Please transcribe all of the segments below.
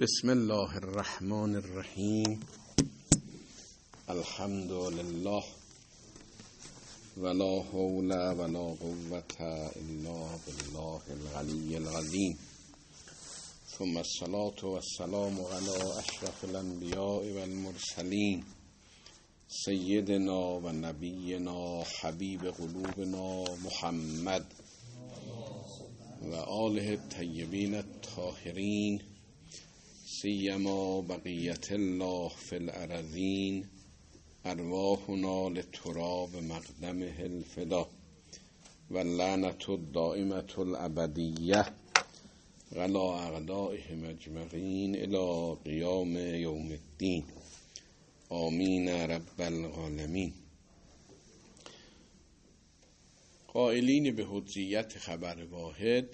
بسم الله الرحمن الرحیم. الحمد لله ولا حول ولا قوة الا بالله العلی العظیم. ثم الصلاة والسلام على اشرف الانبیاء والمرسلین سیدنا و نبینا حبیب قلوبنا محمد و آله الطیبین الطاهرین سیما بقیت الله فی الارضین ارواحنا للتراب مقدمه الفدا و لعنت الدائمة الابدیه علی اعدائهم اجمعین الی قیام یوم الدین آمین رب العالمین. قائلین به حجیت خبر واحد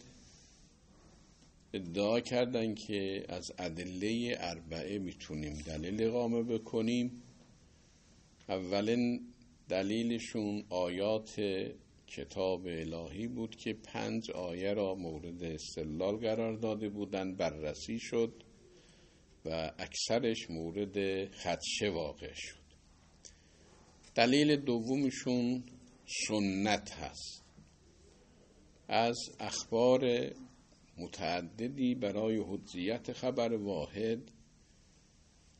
ادعا کردن که از ادله اربعه میتونیم دلیل اقامه بکنیم. اولین دلیلشون آیات کتاب الهی بود که 5 آیه را مورد استدلال قرار داده بودند، بررسی شد و اکثرش مورد خدشه واقع شد. دلیل دومشون سنت هست، از اخبار متعددی برای حجیت خبر واحد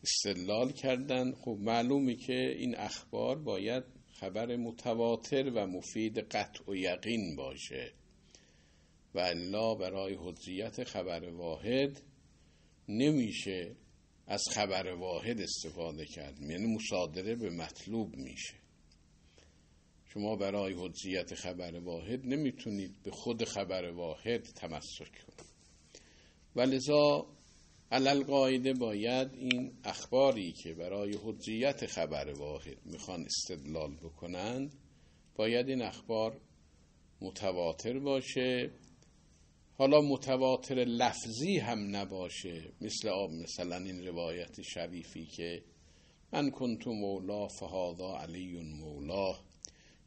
استدلال کردند. خب معلومه که این اخبار باید خبر متواتر و مفید قطع و یقین باشه و الا برای حجیت خبر واحد نمیشه از خبر واحد استفاده کرد، یعنی مصادره به مطلوب میشه. شما برای حجیت خبر واحد نمیتونید به خود خبر واحد تمسک کنید، ولذا علالقاعده باید این اخباری که برای حجیت خبر واحد میخوان استدلال بکنند باید این اخبار متواتر باشه، حالا متواتر لفظی هم نباشه، مثلا این روایت شریفی که من کنت مولا فهذا علی مولا،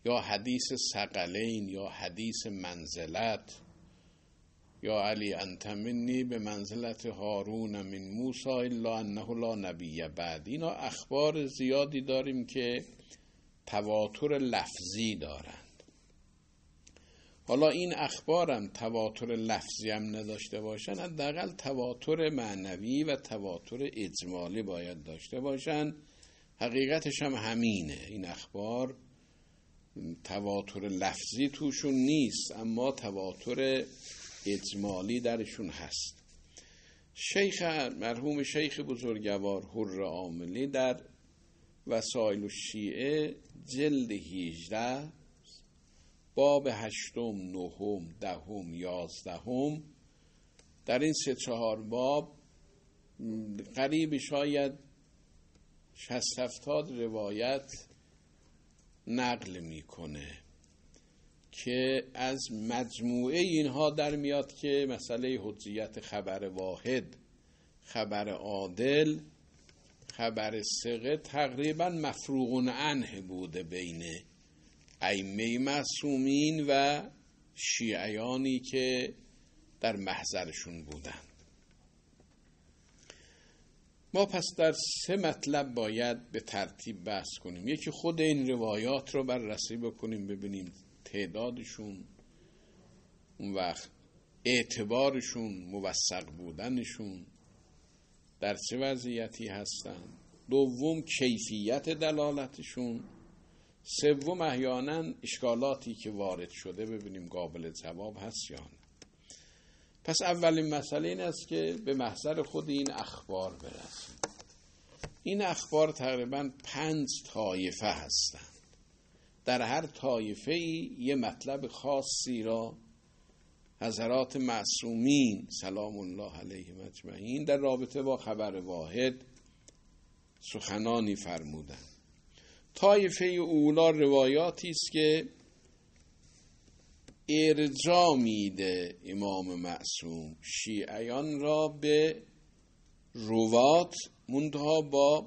یا حدیث ثقلین، یا حدیث منزلت، یا علی انت منی به منزلت هارون من موسی الا انه لا نبی بعد. اینا اخبار زیادی داریم که تواتر لفظی دارند. حالا این اخبارم تواتر لفظی هم نداشته باشند، حداقل تواتر معنوی و تواتر اجمالی باید داشته باشند. حقیقتش هم همینه، این اخبار تواتر لفظی توشون نیست اما تواتر اجمالی درشون هست. مرحوم شیخ بزرگوار حر عاملی در وسائل الشیعه جلد 18 باب 8م، 9م، 10م، 11م، در این 3-4 باب قریب شاید 60-70 روایت نقل میکنه که از مجموعه اینها در میاد که مسئله حجیت خبر واحد، خبر عادل، خبر ثقه تقریبا مفروغ عنه بوده بین ائمه معصومین و شیعیانی که در محضرشون بودند. ما پس در 3 مطلب باید به ترتیب بحث کنیم. یکی خود این روایات رو بررسی بکنیم، ببینیم تعدادشون، اون وقت اعتبارشون، موثق بودنشون، در چه وضعیتی هستن. دوم کیفیت دلالتشون. سوم احیانا اشکالاتی که وارد شده ببینیم قابل جواب هست یا نه. پس اولین مسئله این است که به محضر خود این اخبار برسیم. این اخبار تقریبا 5 طایفه هستند. در هر طایفه‌ای یه مطلب خاصی را حضرات معصومین سلام الله علیهم اجمعین در رابطه با خبر واحد سخنانی فرمودند. طایفه اولا روایاتی است که ارجاع میده امام معصوم شیعیان را به روات، منتها با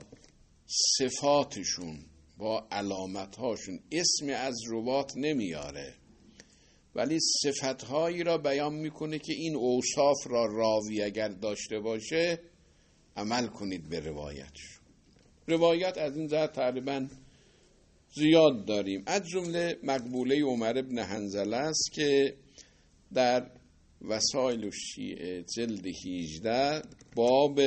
صفاتشون، با علامتهاشون. اسم از روات نمیاره ولی صفتهایی را بیان میکنه که این اوصاف را راوی اگر داشته باشه عمل کنید به روایتش. روایت از این جهت تقریبا زیاد داریم، از جمله مقبوله عمر ابن حنظله است که در وسائل الشیعه جلد 18 باب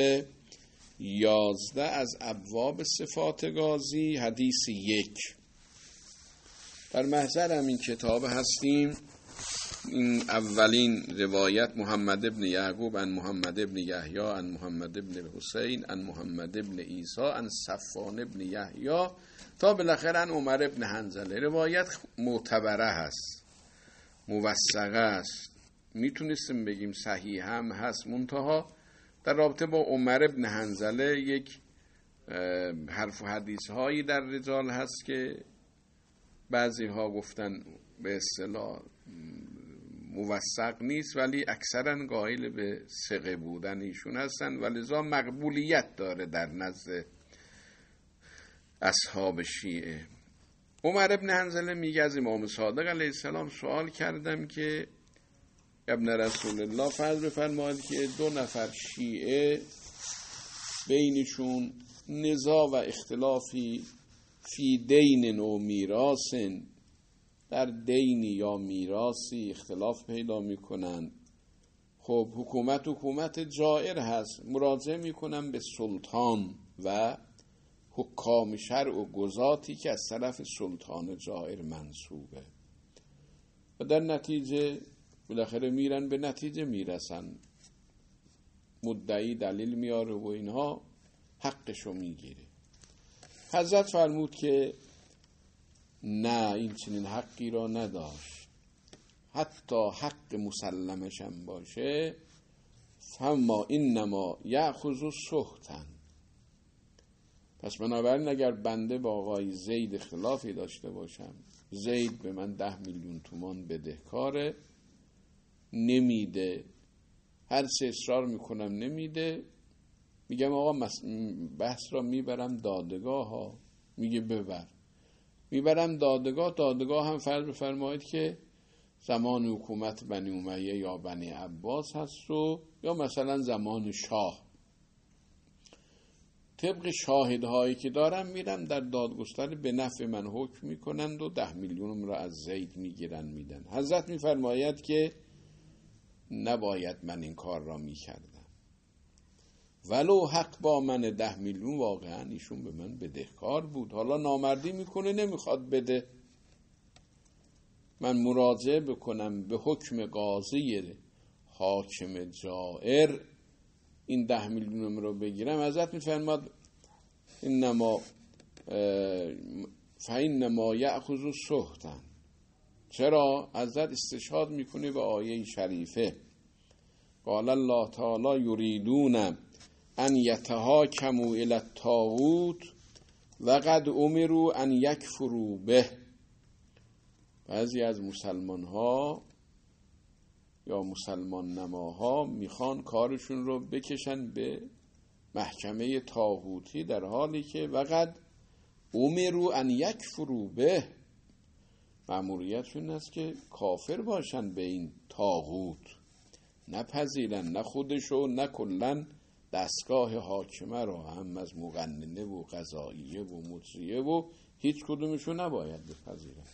11 از ابواب صفات غازی حدیث 1. در محضر همین کتاب هستیم. این اولین روایت محمد ابن یعقوب عن محمد ابن یحیی عن محمد ابن حسین عن محمد ابن عیسی عن صفوان ابن یحیی تا بالاخره عن عمر ابن حنظله. روایت معتبره هست، موثقه است، میتونستیم بگیم صحیح هم هست، منتها در رابطه با عمر ابن حنظله یک حرف و حدیث هایی در رجال هست که بعضی ها گفتن به اصطلاح موثق نیست، ولی اکثرا قائل به ثقه بودن ایشون هستن و لذا مقبولیت داره در نزد اصحاب شیعه. عمر ابن حنظله میگه از امام صادق علیه السلام سوال کردم که ابن رسول الله فرض بفرماید که 2 نفر شیعه بینشون نزاع و اختلافی فی دین و میراث، در دینی یا میراثی اختلاف پیدا میکنن، خب حکومت جائر هست، مراجعه میکنن به سلطان و حکام شرع و گزاتی که از طرف سلطان جائر منصوبه و در نتیجه بالاخره میرن به نتیجه میرسن، مدعی دلیل میاره و اینها حقشو میگیره. حضرت فرمود که نه، این چنین حقی را نداشت، حتی حق مسلمش هم باشه، فما اینما یأخذ سهتن. پس بنابراین اگر بنده با آقای زید اختلافی داشته باشم، زید به من 10 میلیون تومان بدهکاره، نمیده، هر چه اصرار میکنم نمیده، میگم آقا بحث را میبرم دادگاه ها، میگه ببر، میبرم دادگاه. دادگاه هم فرض بفرمایید که زمان حکومت بنی امیه یا بنی عباس هست و یا مثلا زمان شاه، طبق شاهدهایی که دارم میرم در دادگستری به نفع من حکم میکنند و 10 میلیونم را از زید میگیرن میدن. حضرت میفرماید که نباید من این کار را میکردم، ولو حق با من 10 میلیون، واقعا ایشون به من بدهکار بود، حالا نامردی میکنه نمیخواد بده، من مراجعه بکنم به حکم قاضی حاکم جائر، این 10 میلیونم رو بگیرم. حضرت میفرماد فانما یأخذ سهتا. چرا؟ حضرت استشهاد میکنه به آیه شریفه، قال الله تعالی یریدون ان یتهاکموا الی الطاغوت و قد امروا ان یکفروا به. بعضی از مسلمان ها یا مسلمان نماها میخوان کارشون رو بکشن به محکمه طاغوتی، در حالی که و قد امروا ان یکفروا به، مأموریتشون است که کافر باشن به این طاغوت، نپذیرن نه خودشو نه کلن دستگاه حاکمه رو، هم از مقننه و قضاییه و مجریه و هیچ کدومشو نباید بپذیرن.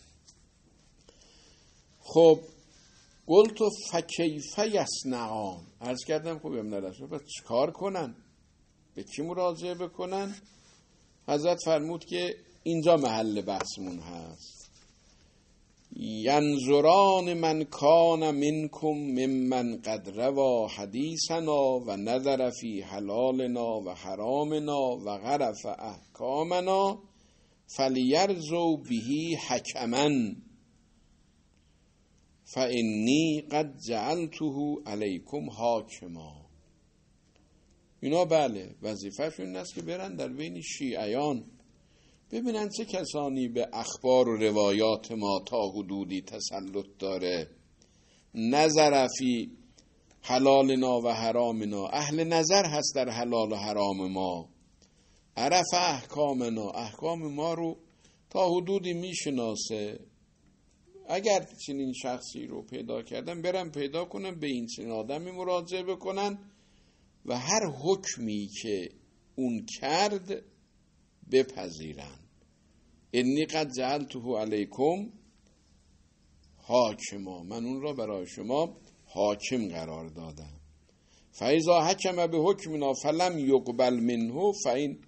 خب قلت فکیف یصنعون، عرض کردم خب ابن رسول پس چکار کنن، به کی مراجعه بکنن؟ حضرت فرمود که اینجا محل بحثمون هست، ینظران من کان منکم ممن قد روا حدیثنا و نظر فی حلالنا و حرامنا و غرف احکامنا فلیرجوا به حکما فانی قد جعلته علیکم حاکما. اینا بله وظیفه‌شون این است که برن در بین شیعیان ببینن چه کسانی به اخبار و روایات ما تا حدودی تسلط داره، نظر فی حلالنا و حرامنا، اهل نظر هست در حلال و حرام ما، عرف احکامنا، احکام ما رو تا حدودی میشناسه. اگر چنین شخصی رو پیدا کردن برن پیدا کنن، به این چنین آدمی مراجعه بکنن و هر حکمی که اون کرد بپذیرند. انی قد جعلته علیکم حاکما، من اون را برای شما حاکم قرار دادم. فاذا حکم به حکمنا فلم یقبل منه فاین،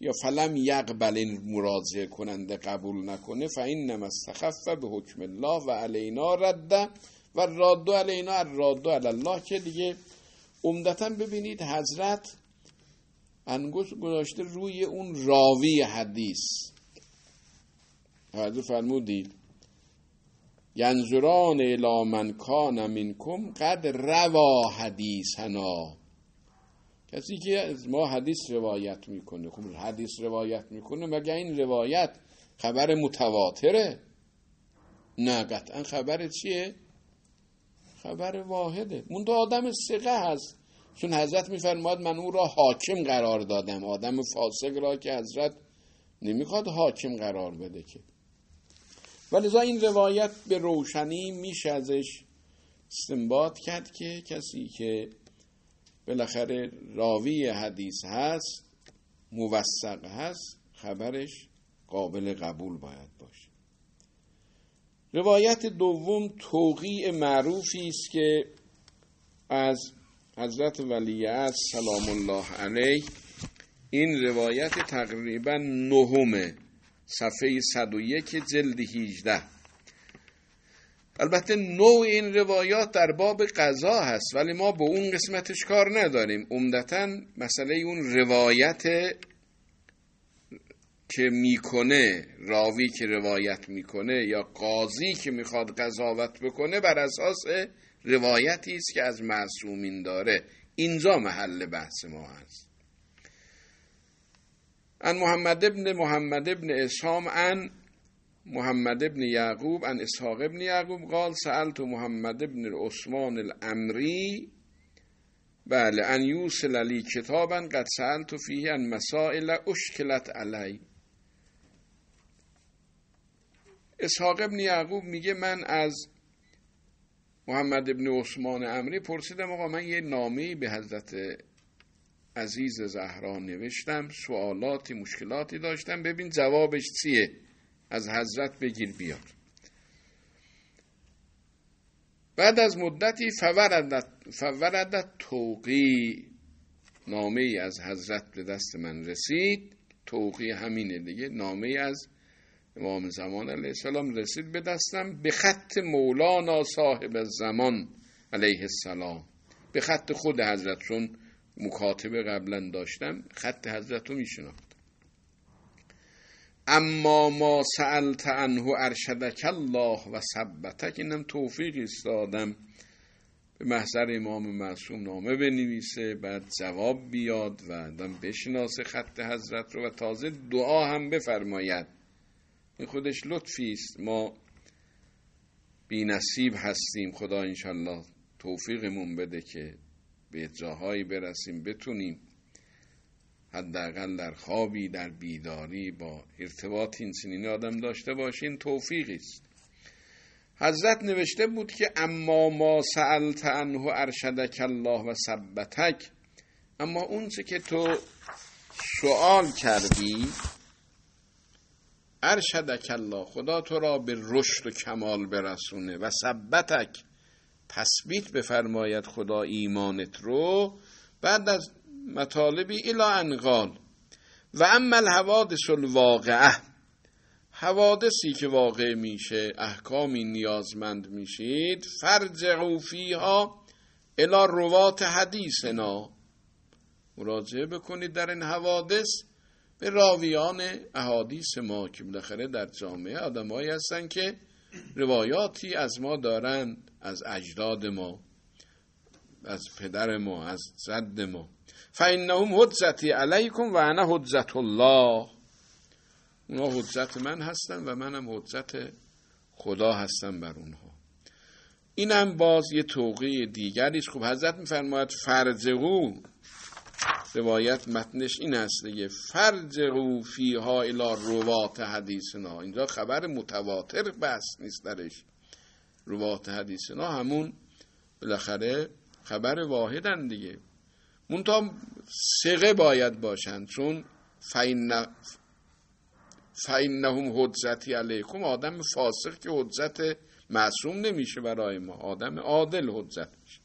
یا فلم یقبل، مراجعه کننده قبول نکنه، فانما استخف به حکم الله و علینا رد و رد علینا رد علی الله، که دیگه عمدتاً ببینید حضرت انگشت گذاشته روی اون راوی حدیث. حضرت فرمودید ینظران الی من کان منکم قد روا حدیثنا، کسی که از ما حدیث روایت میکنه، خب حدیث روایت میکنه مگه این روایت خبر متواتره؟ نه، قطعا خبر چیه؟ خبر واحده، من تو آدم ثقه هست، چون حضرت میفرماد من او را حاکم قرار دادم. آدم فاسق را که حضرت نمیخواد حاکم قرار بده که، ولذا این روایت به روشنی میشه ازش استنباط کرد که کسی که بالاخره راوی حدیث هست، موثق هست، خبرش قابل قبول باید باشه. روایت دوم توقیع معروفی است که از حضرت ولیعصر سلام الله علیه، این روایت تقریبا نهمه، صفحه 101 جلد 18. البته نوع این روایات در باب قضا هست، ولی ما به اون قسمتش کار نداریم. عمدتاً مسئله اون روایت که میکنه راوی، که روایت میکنه، یا قاضی که میخواد قضاوت بکنه، بر اساس روایتی است که از معصومین داره. اینجا محل بحث ما هست. ان محمد ابن هشام ان محمد ابن یعقوب ان اسحاق ابن یعقوب قال سألت محمد ابن عثمان الامری بله ان یوصل علی کتابا قد سألت فیه ان مسائل اشکلت علی. اسحاق ابن یعقوب میگه من از محمد ابن عثمان امری پرسیدم آقا من یه نامه‌ای به حضرت عزیز زهرا نوشتم، سوالاتی مشکلاتی داشتم، ببین جوابش چیه، از حضرت بگیر بیار. بعد از مدتی فوردت توقیع، نامه ای از حضرت به دست من رسید. توقیع همینه دیگه، نامه ای از امام زمان علیه السلام رسید به دستم به خط مولانا صاحب زمان علیه السلام، به خط خود حضرت، چون مکاتبه قبلا داشتم، خط حضرت رو میشناختم. اما ما سألت عنه ارشدک الله و ثبتک، اینم توفیق استادم به محضر امام معصوم نامه بنویسه، بعد جواب بیاد و آدم بشناسه خط حضرت رو، و تازه دعا هم بفرماید. این خودش لطفی است، ما بی نصیب هستیم، خدا انشالله توفیقمون بده که به جاهایی برسیم بتونیم حداقل در خوابی در بیداری با ارتباط این سنین آدم داشته باشین، توفیقی است. حضرت نوشته بود که اما ما سألت عنه ارشدک الله و ثبتک، اما اون چه که تو سوال کردی ارشدک الله، خدا تو را به رشد و کمال برسونه، و ثبتک، تثبیت بفرماید خدا ایمانت رو. بعد از مطالبی الی انقال و اما الحوادث الواقعه، حوادثی که واقع میشه، احکامی نیازمند میشید، فرجعوا فیها الی روات حدیثنا، مراجعه بکنید در این حوادث به راویان احادیث ما، که بالاخره در جامعه آدمایی هستن که روایاتی از ما دارند، از اجداد ما، از پدر ما، از جد ما. فانهم حجتی علیکم و انا حجت الله، اونا حجت من هستن و منم حجت خدا هستم بر اونها. اینم باز یه توقیع دیگری است. خب حضرت میفرماید فرجعوا، روایت متنش این است دیگه، فرجعوا فیها الی روات حدیثنا، اینجا خبر متواتر بس نیست درش، روات حدیثنا همون بالاخره خبر واحدن دیگه، منتها ثقه باید باشند، چون فَإِنَّهُمْ حُجَّتِي عَلَيْكُمْ، آدم فاسق که حجت معصوم نمیشه برای ما، آدم عادل حجت میشه.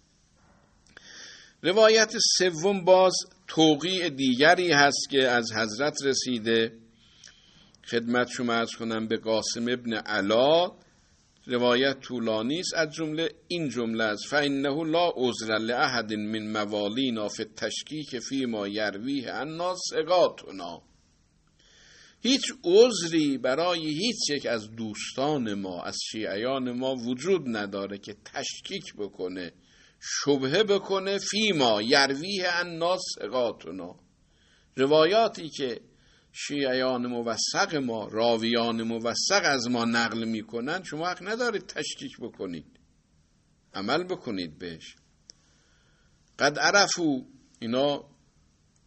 روایت سوم باز توقیع دیگری هست که از حضرت رسیده، خدمت شما عرض کنم، به قاسم ابن علا. روایت طولانی است، از جمله این جمله است: فَإِنَّهُ لَا عُذْرَ لِأَحَدٍ مِّن مَوَالِينَا فِي التَّشْكِيكِ فِيمَا يَرْوِيهِ عَنَّا ثِقَاتُنَا. هیچ عذری برای هیچ یک از دوستان ما، از شیعیان ما وجود نداره که تشکیک بکنه، شبهه بکنه، فیما یرویه عنا ثقاتنا، روایاتی که شیعیان موثق ما، راویان موثق از ما نقل میکنن، شما حق ندارید تشکیک بکنید، عمل بکنید بهش. قد عرفوا، اینا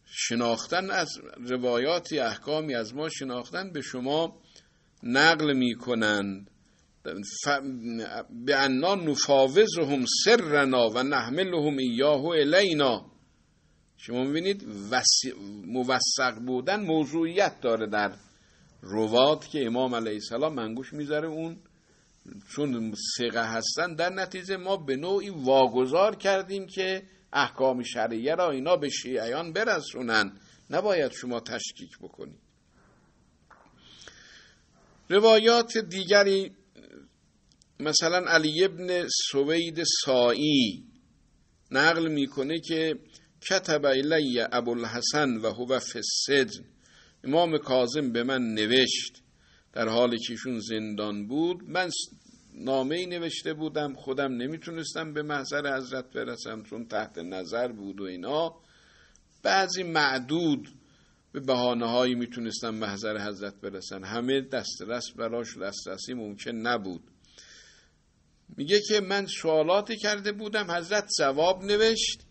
شناختن، از روایاتی احکامی از ما شناختن، به شما نقل میکنند. بأننا نفاوضهم سرنا و نحملهم ایاه الینا. شما میبینید موثق بودن موضوعیت داره در روات که امام علیه السلام منگوش میذاره، اون چون ثقه هستن، در نتیجه ما به نوعی واگذار کردیم که احکام شرعیه را اینا به شیعیان برسونن، نباید شما تشکیک بکنید. روایات دیگری، مثلا علی ابن سوید سائی نقل میکنه که کتب الی ابوالحسن و هو فی السجن، امام کاظم به من نوشت در حالی که ایشون زندان بود. من نامه‌ای نوشته بودم، خودم نمیتونستم به محضر حضرت برسم چون تحت نظر بود و اینا، بعضی معدود به بهانه‌هایی میتونستم محضر حضرت برسم، همه دسترس براش دسترسی ممکن نبود. میگه که من سوالاتی کرده بودم، حضرت جواب نوشت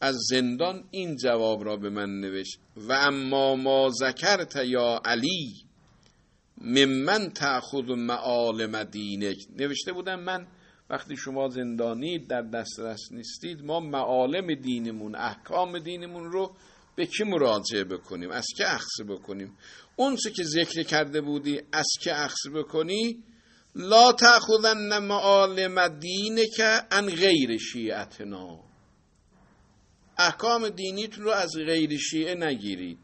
از زندان، این جواب را به من نوشت: و اما ما ذکرت یا علی ممن تأخذ معالم دینک. نوشته بودم من وقتی شما زندانید، در دسترس نیستید، ما معالم دینمون، احکام دینمون رو به کی مراجعه بکنیم، از که اخذ بکنیم. اون چه که ذکر کرده بودی از که اخذ بکنی، لا تأخذن معالم دینک عن غیر شیعتنا، احکام دینیتون رو از غیر شیعه نگیرید،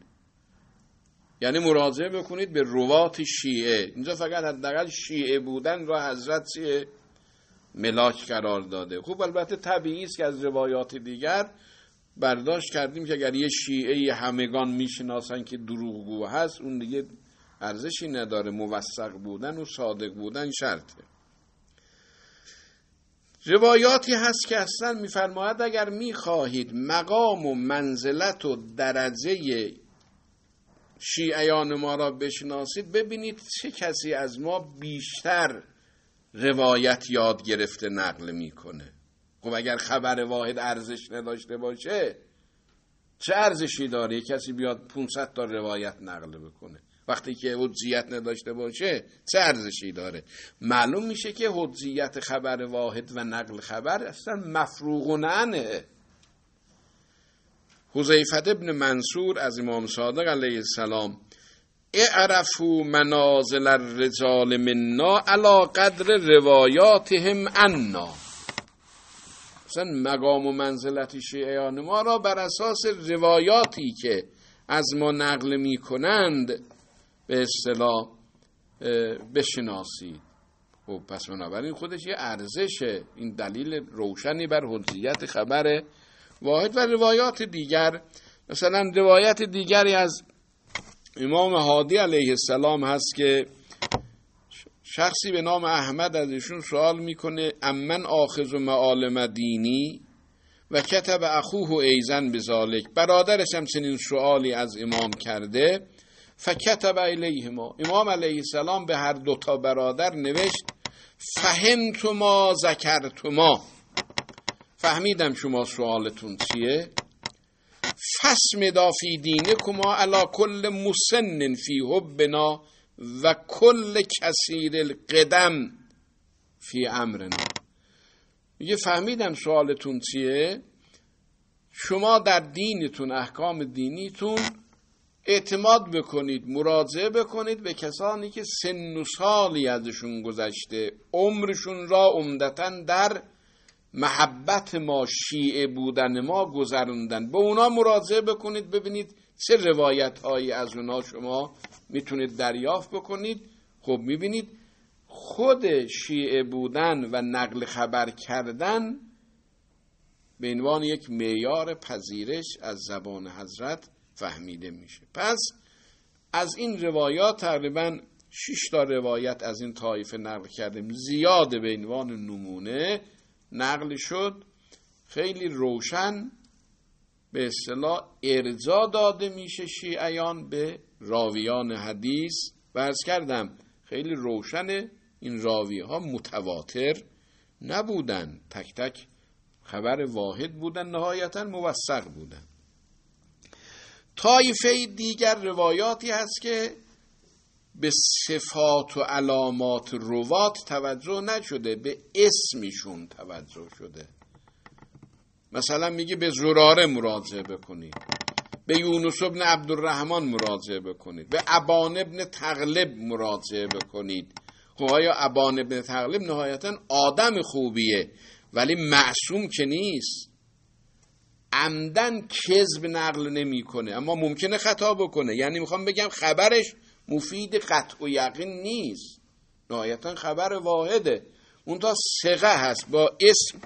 یعنی مراجعه بکنید به روات شیعه. اینجا فقط حداقل شیعه بودن را حضرت ملاک قرار داده. خب البته طبیعی است که از روایات دیگر برداشت کردیم که اگر یه شیعه همگان میشناسن که دروغگو هست، اون دیگه ارزشی نداره، موثق بودن و صادق بودن شرطه. روایاتی هست که اصلا میفرماید اگر میخواهید مقام و منزلت و درجه شیعیان ما را بشناسید، ببینید چه کسی از ما بیشتر روایت یاد گرفته نقل میکنه. خب اگر خبر واحد ارزش نداشته باشه چه ارزشی داره کسی بیاد 500 تا روایت نقل بکنه؟ وقتی که حجیت نداشته باشه چه ارزشی داره؟ معلوم میشه که حجیت خبر واحد و نقل خبر اصلا مفروغ عنه. حذیفه ابن منصور از امام صادق علیه السلام: اعرفوا منازل الرجال منا علی قدر روایاتهم عنا. مثلا مقام و منزلت شیعیان ما را بر اساس روایاتی که از ما نقل می کنند به اصطلاح بشناسید. خب پس بنابراین خودش یه ارزشه، این دلیل روشنی بر حجیت خبر واحد. و روایات دیگر، مثلا روایت دیگری از امام هادی علیه السلام هست که شخصی به نام احمد از ایشون سوال میکنه: امن آخذ معالم دینی و کتب اخوه ایزن بذالک. برادرش هم چنین سوالی از امام کرده، فکتب الیهما. امام علیه السلام به هر دوتا برادر نوشت: فهمتما ذکرتما، فهمیدم شما سوالتون چیه. فسم دافی دینه کما علا کل مسنن فی حبنا و کل کثیر القدم فی امرنا. میگه فهمیدم سوالتون چیه، شما در دینتون، احکام دینیتون اعتماد بکنید، مراجعه بکنید به کسانی که سن و سالی ازشون گذشته، عمرشون را عمدتاً در محبت ما، شیعه بودن ما گذروندن. به اونا مراجعه بکنید، ببینید چه روایت هایی از اونا شما میتونید دریافت بکنید. خب میبینید خود شیعه بودن و نقل خبر کردن به عنوان یک معیار پذیرش از زبان حضرت فهمیده میشه. پس از این روایات تقریبا 6 تا روایت از این طایفه نقل کردیم، زیاده به عنوان نمونه نقل شد. خیلی روشن به اصطلاح ارجاع داده میشه شیعیان به راویان حدیث. عرض کردم خیلی روشن این راوی ها متواتر نبودن، تک تک خبر واحد بودن، نهایتا موثق بودن. طایفه دیگر روایاتی هست که به صفات و علامات روات توجه نشده، به اسمشون توجه شده. مثلا میگه به زراره مراجعه بکنید، به یونس ابن عبدالرحمن مراجعه بکنید، به ابان ابن تغلب مراجعه بکنید. خب آیا ابان ابن تغلب نهایتا آدم خوبیه ولی معصوم که نیست، عمدن کذب نقل نمیکنه، اما ممکنه خطا بکنه. یعنی میخوام بگم خبرش مفید قطع و یقین نیست، نهایتا خبر واحده، اون تا ثقه هست. با اسم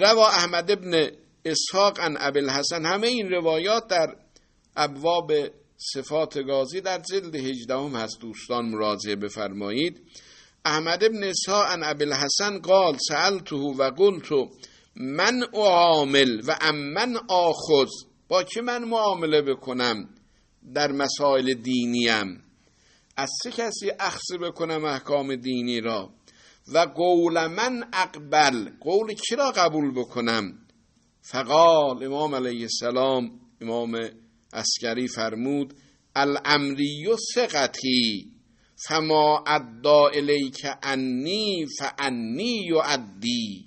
روا احمد ابن اسحاق عن ابوالحسن، همه این روایات در ابواب صفات غازی در جلد 18 هست، دوستان مراجعه بفرمایید. احمد ابن اسحاق عن ابوالحسن قال سألته و قلت من اعامل و امن آخذ، با که من معامله بکنم در مسائل دینیم، از چه کسی اخذ بکنم احکام دینی را، و قول من اقبل، قول کی را قبول بکنم. فقال، امام علیه السلام، امام عسکری فرمود الامری ثقتی فما ادعا الیک انی فانی یعدی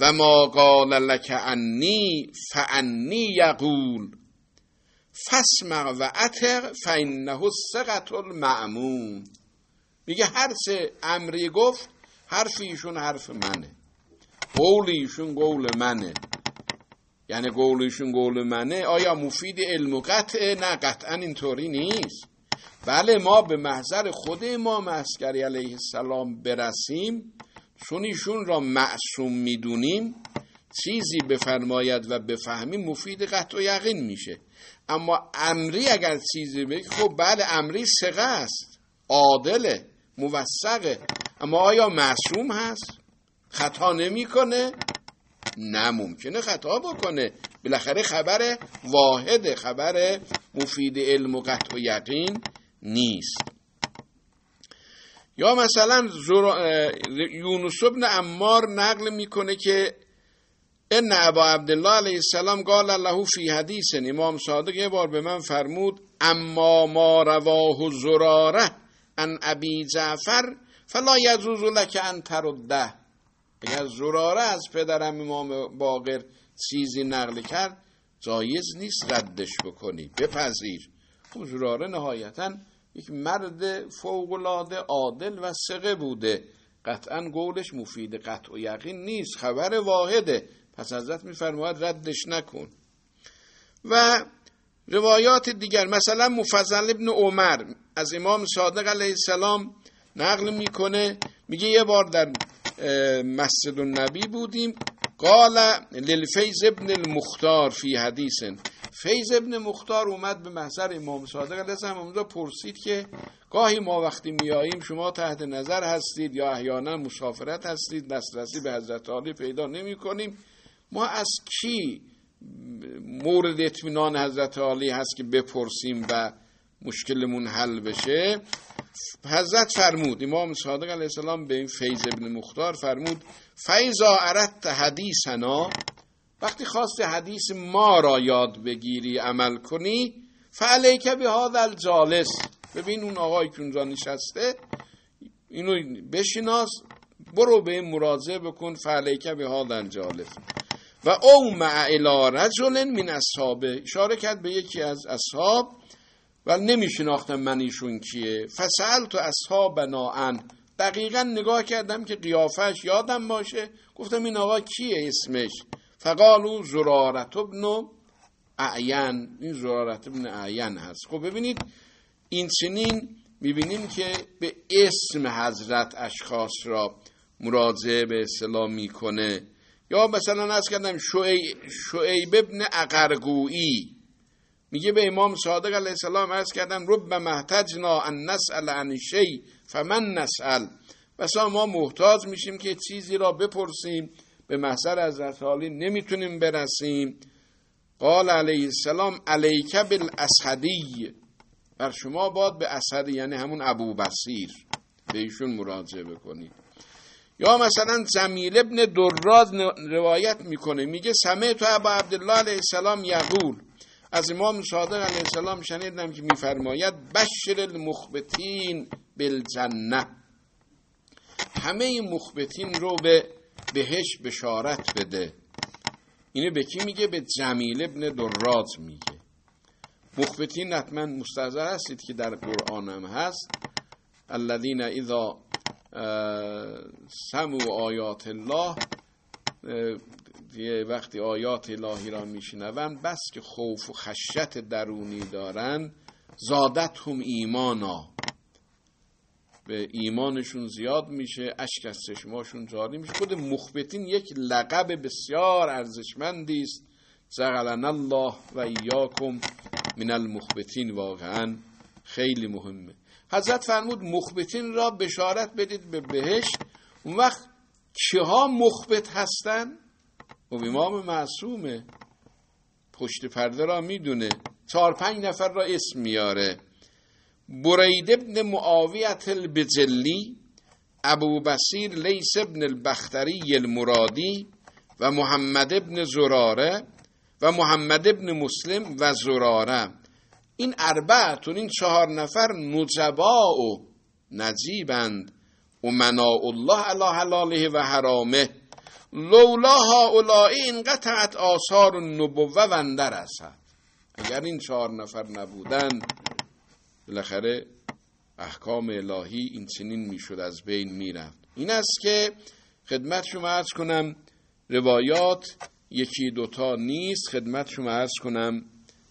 و ما قال لک انی فانی یقول فسمع و اطع فانه الثقة المأمون. میگه هر سه امری گفت، حرف ایشون حرف منه، قول ایشون قول منه. یعنی قول ایشون قول منه آیا مفید علم و قطعه؟ نه، قطعا اینطوری نیست. بله ما به محضر خود امام عسکری علیه السلام برسیم، چون ایشون را معصوم میدونیم، چیزی بفرماید و بفهمیم مفید قطع و یقین میشه. اما امری اگر چیزی بگه، خب بله امری ثقه است، عادله، موثقه، اما آیا معصوم هست؟ خطا نمیکنه؟ نه، ممکنه خطا بکنه، بالاخره خبر واحده، خبر مفید علم و قطع و یقین نیست. یا مثلا یونس بن عمار نقل میکنه که ان ابا عبدالله علیه السلام قال له فی حدیث، امام صادق یه بار به من فرمود اما ما رواه زراره ان ابی جعفر فلا یجوز لک ان ترده. اگر زراره از پدرم امام باقر چیزی نقل کرد، جایز نیست ردش بکنی، بپذیر. خب زراره نهایتاً یک مرد فوق‌العاده عادل و ثقه بوده، قطعاً قولش مفید قطع و یقین نیست، خبر واحده، پس حضرت می‌فرماید ردش نکن. و روایات دیگر، مثلا مفضل ابن عمر از امام صادق علیه السلام نقل میکنه، میگه یه بار در مسجد النبی بودیم، قال للفیض ابن المختار فی حدیث، فیض ابن مختار اومد به محضر امام صادق علیه السلام، اونجا پرسید که گاهی ما وقتی میاییم شما تحت نظر هستید یا احیانا مسافرت هستید، دسترسی به حضرت عالی پیدا نمی کنیم، ما از کی مورد اطمینان حضرت عالی هست که بپرسیم و مشکلمون حل بشه؟ حضرت فرمود، امام صادق علیه السلام به این فیض ابن مختار فرمود فیضا اردت حدیثنا، وقتی خواست حدیث ما را یاد بگیری عمل کنی، فعلیک بهذا الجالس، ببین اون آقایی که اونجا نشسته، اینو بشناس، برو به این مراجعه بکن، فعلیک بهذا الجالس و او مع الی رجل من اصحابه، اشاره کرد به یکی از اصحاب و نمیشناختم من ایشون کیه. فسألت اصحابنا عن، دقیقا نگاه کردم که قیافش یادم باشه، گفتم این آقا کیه اسمش؟ فقالوا زرارة ابن اعین، این زرارة ابن اعین هست. خب ببینید این چنین میبینیم که به اسم حضرت اشخاص را مراجعه به اصطلاح میکنه. یا مثلا عرض کردم شعیب ابن اقرگوئی میگه به امام صادق علیه السلام عرض کردم رب محتجنا ان نسأل عن شیء فمن نسأل، مثلا ما محتاج میشیم که چیزی را بپرسیم، به محضر حضرت عالی نمیتونیم برسیم. قال علیه السلام علیک بالاسعدی، بر شما باد به اسعدی، یعنی همون ابو بصیر، به ایشون مراجعه بکنید. یا مثلا جمیل ابن دراز روایت میکنه میگه سمعت ابا عبدالله علیه السلام یقول، از امام صادق علیه السلام شنیدم که میفرماید بشر المخبتین بالجنه، همه مخبتین رو به بهش بشارت بده. اینو به کی میگه؟ به جمیل ابن دراز میگه. مخبتین حتما مستحضر هستید که در قرآن هم هست، الذین اذا سمعوا آیات الله، یه وقتی آیات الهی را میشنون بس که خوف و خشیت درونی دارن، زادت هم ایمانا، به ایمانشون زیاد میشه، اشک از چشماشون جاری میشه. خود مخبتین یک لقب بسیار ارزشمندی است، جعلنا الله و ایاکم من المخبتین، واقعا خیلی مهمه. حضرت فرمود مخبتین را بشارت بدید به بهشت. اون وقت کیها مخبت هستن؟ و امام معصومه، پشت پرده را میدونه، 4-5 نفر را اسم میاره. برید ابن معاویه البجلی، ابو بصیر لیث ابن البختری المرادی و محمد ابن زراره و محمد ابن مسلم و زراره، این 4 این 4 نفر نجبا و نجیبند، امناء الله علی حلاله و حرامه، لولا ها اولائی این قطعت آثار النبوه و اندر اسد، اگر این 4 نفر نبودند بالاخره احکام الهی این چنین میشد، از بین میرفت. این است که خدمت شما عرض کنم، روایات یکی دوتا نیست، خدمت شما عرض کنم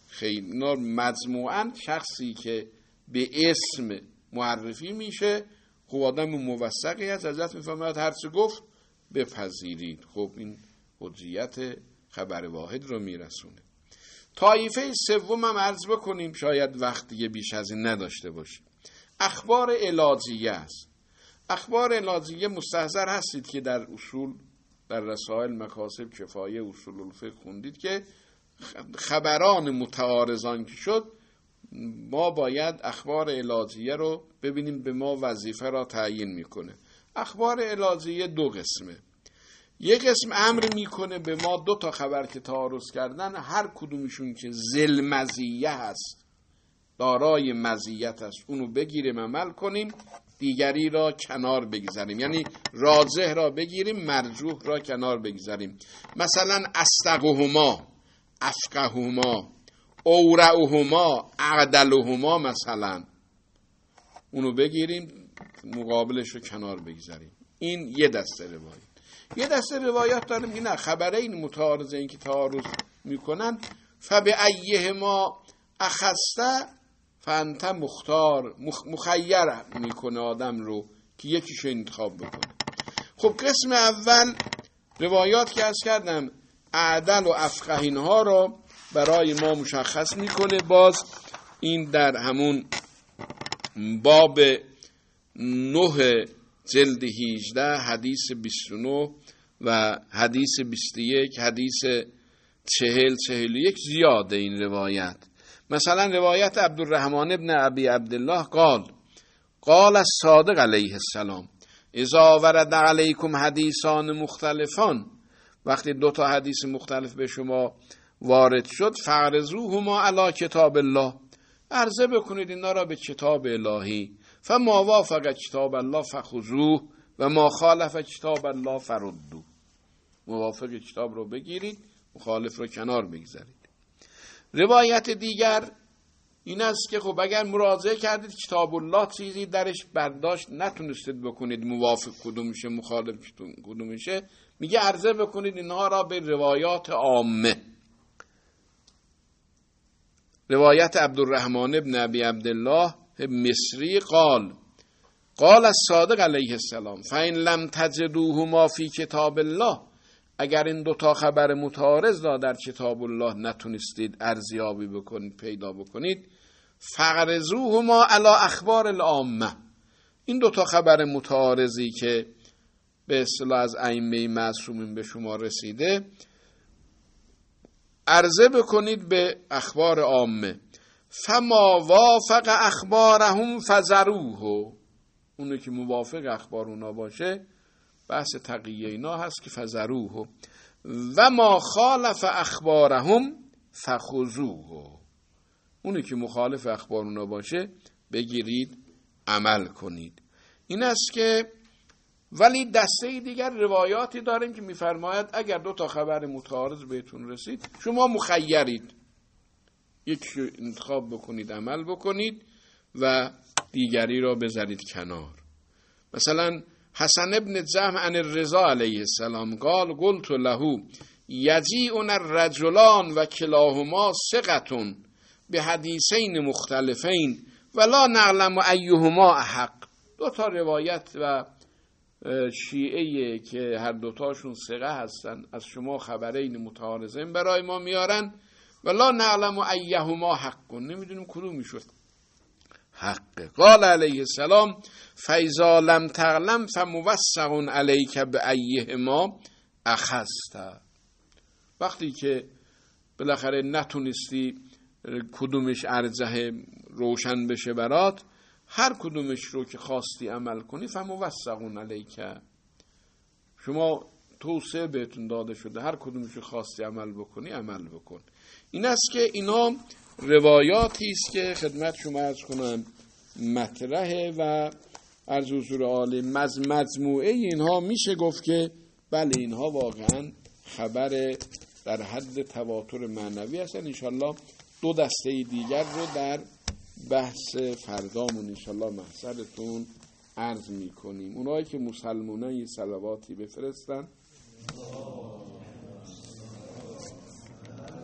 خیلی مجموعاً شخصی که به اسم معرفی میشه خب آدم موثقی است. حضرت میفرماید هر چه گفت بپذیرید. خب این حجیت خبر واحد رو میرسونه. طایفه سوم هم عرض بکنیم، شاید وقت دیگه بیش از این نداشته باشه، اخبار علاجیه است. اخبار علاجیه مستحضر هستید که در اصول، در رسائل مکاسب کفایه اصول الفقه خوندید که خبران متعارضان که شد ما باید اخبار علاجیه رو ببینیم، به ما وظیفه را تعیین میکنه. اخبار علاجیه 2 قسمه، یک قسم امر میکنه به ما 2 خبر که تعارض کردن، هر کدومشون که ذل مزیه هست، دارای مزیت است، اونو بگیریم عمل کنیم، دیگری را کنار بگذاریم، یعنی راجح را بگیریم مرجوح را کنار بگذاریم. مثلا استقهما، افقهما، اورعهما، عدلهما، مثلا اونو بگیریم مقابلش رو کنار بگذاریم. این یه دسته روایت. یه دسته روایات داریم که نه، خبره این متعارضه، این که تعارض میکنن، فبأیه ما اخسته فانت مختار، مخیر میکنه آدم رو که یکیشو انتخاب بکنه. خب قسم اول روایات که از کردم عدل و افقه اینها رو برای ما مشخص میکنه. باز این در همون باب 9 جلد 18 حدیث 29 و حدیث 21 حدیث 40-41 زیاده این روایت. مثلا روایت عبدالرحمن ابن ابی عبدالله قال قال صادق علیه السلام اذا ورد علیکم حدیثان مختلفان، وقتی 2 حدیث مختلف به شما وارد شد، فعرضوهما علی کتاب الله، عرضه بکنید اینا را به کتاب الهی، فما وافق کتاب الله فخذوه و ما خالف کتاب الله فردوه. موافق کتاب رو بگیرید، مخالف رو کنار بگذارید. روایت دیگر این است که خب اگر مراجعه کردید کتاب الله چیزی درش برداشت نتونستید بکنید موافق کدومشه مخالف کدومشه، میگه عرضه بکنید اینها را به روایات عامه. روایت عبدالرحمن ابن ابی عبدالله مصری قال قال الصادق علیه السلام فَإِنْ لَمْ تَجِدُوهُمَا فِي کتاب الله، اگر این دوتا خبر متعارض را در کتاب الله نتونستید ارزیابی بکنید پیدا بکنید، فَغْرِزُوهُمَا عَلَى اخبار العامه، این دوتا خبر متعارضی که به اصطلاح از ائمه معصومین به شما رسیده عرضه بکنید به اخبار عامه. فما وافق اخبارهم فذروه، اونو که موافق اخبار اونا باشه بحث تقیه اینا هست که فذروه، و ما خالف اخبارهم فخذوه، اونو که مخالف اخبار اونا باشه بگیرید عمل کنید. این است که ولی دسته دیگر روایاتی داریم که میفرماید اگر دو تا خبر متعارض بهتون رسید شما مخیرید، یکی انتخاب بکنید عمل بکنید و دیگری را بذارید کنار. مثلا حسن ابن زهم عن الرضا علیه السلام قال قلت له یجیئن الرجلان و کلاهما ثقة به حدیثین مختلفین ولا نعلم ایهما احق. دو تا روایت و شیعه که هر دوتاشون ثقه هستن از شما خبرین متعارضین برای ما میارن و لا نعلم ایهما حق، نمیدونیم کدومی شد حق. قال علیه السلام فاذا لم تعلم فموثق علیک بایهما اخذت، وقتی که بالاخره نتونستی کدومش ارجح روشن بشه برات، هر کدومش رو که خواستی عمل کنی فموثق علیک، شما توصیه بهتون داده شده هر کدومش رو خواستی عمل بکنی عمل بکن. این است که اینا روایاتی است که خدمت شما عرض کنم مطرحه و عرض حضور عالم مجموعه اینها میشه گفت که بله اینها واقعا خبر در حد تواتر معنوی هستن. انشالله دو دسته دیگر رو در بحث فردامون انشالله محضرتون عرض میکنیم. اونایی که مسلمانای صلواتی بفرستن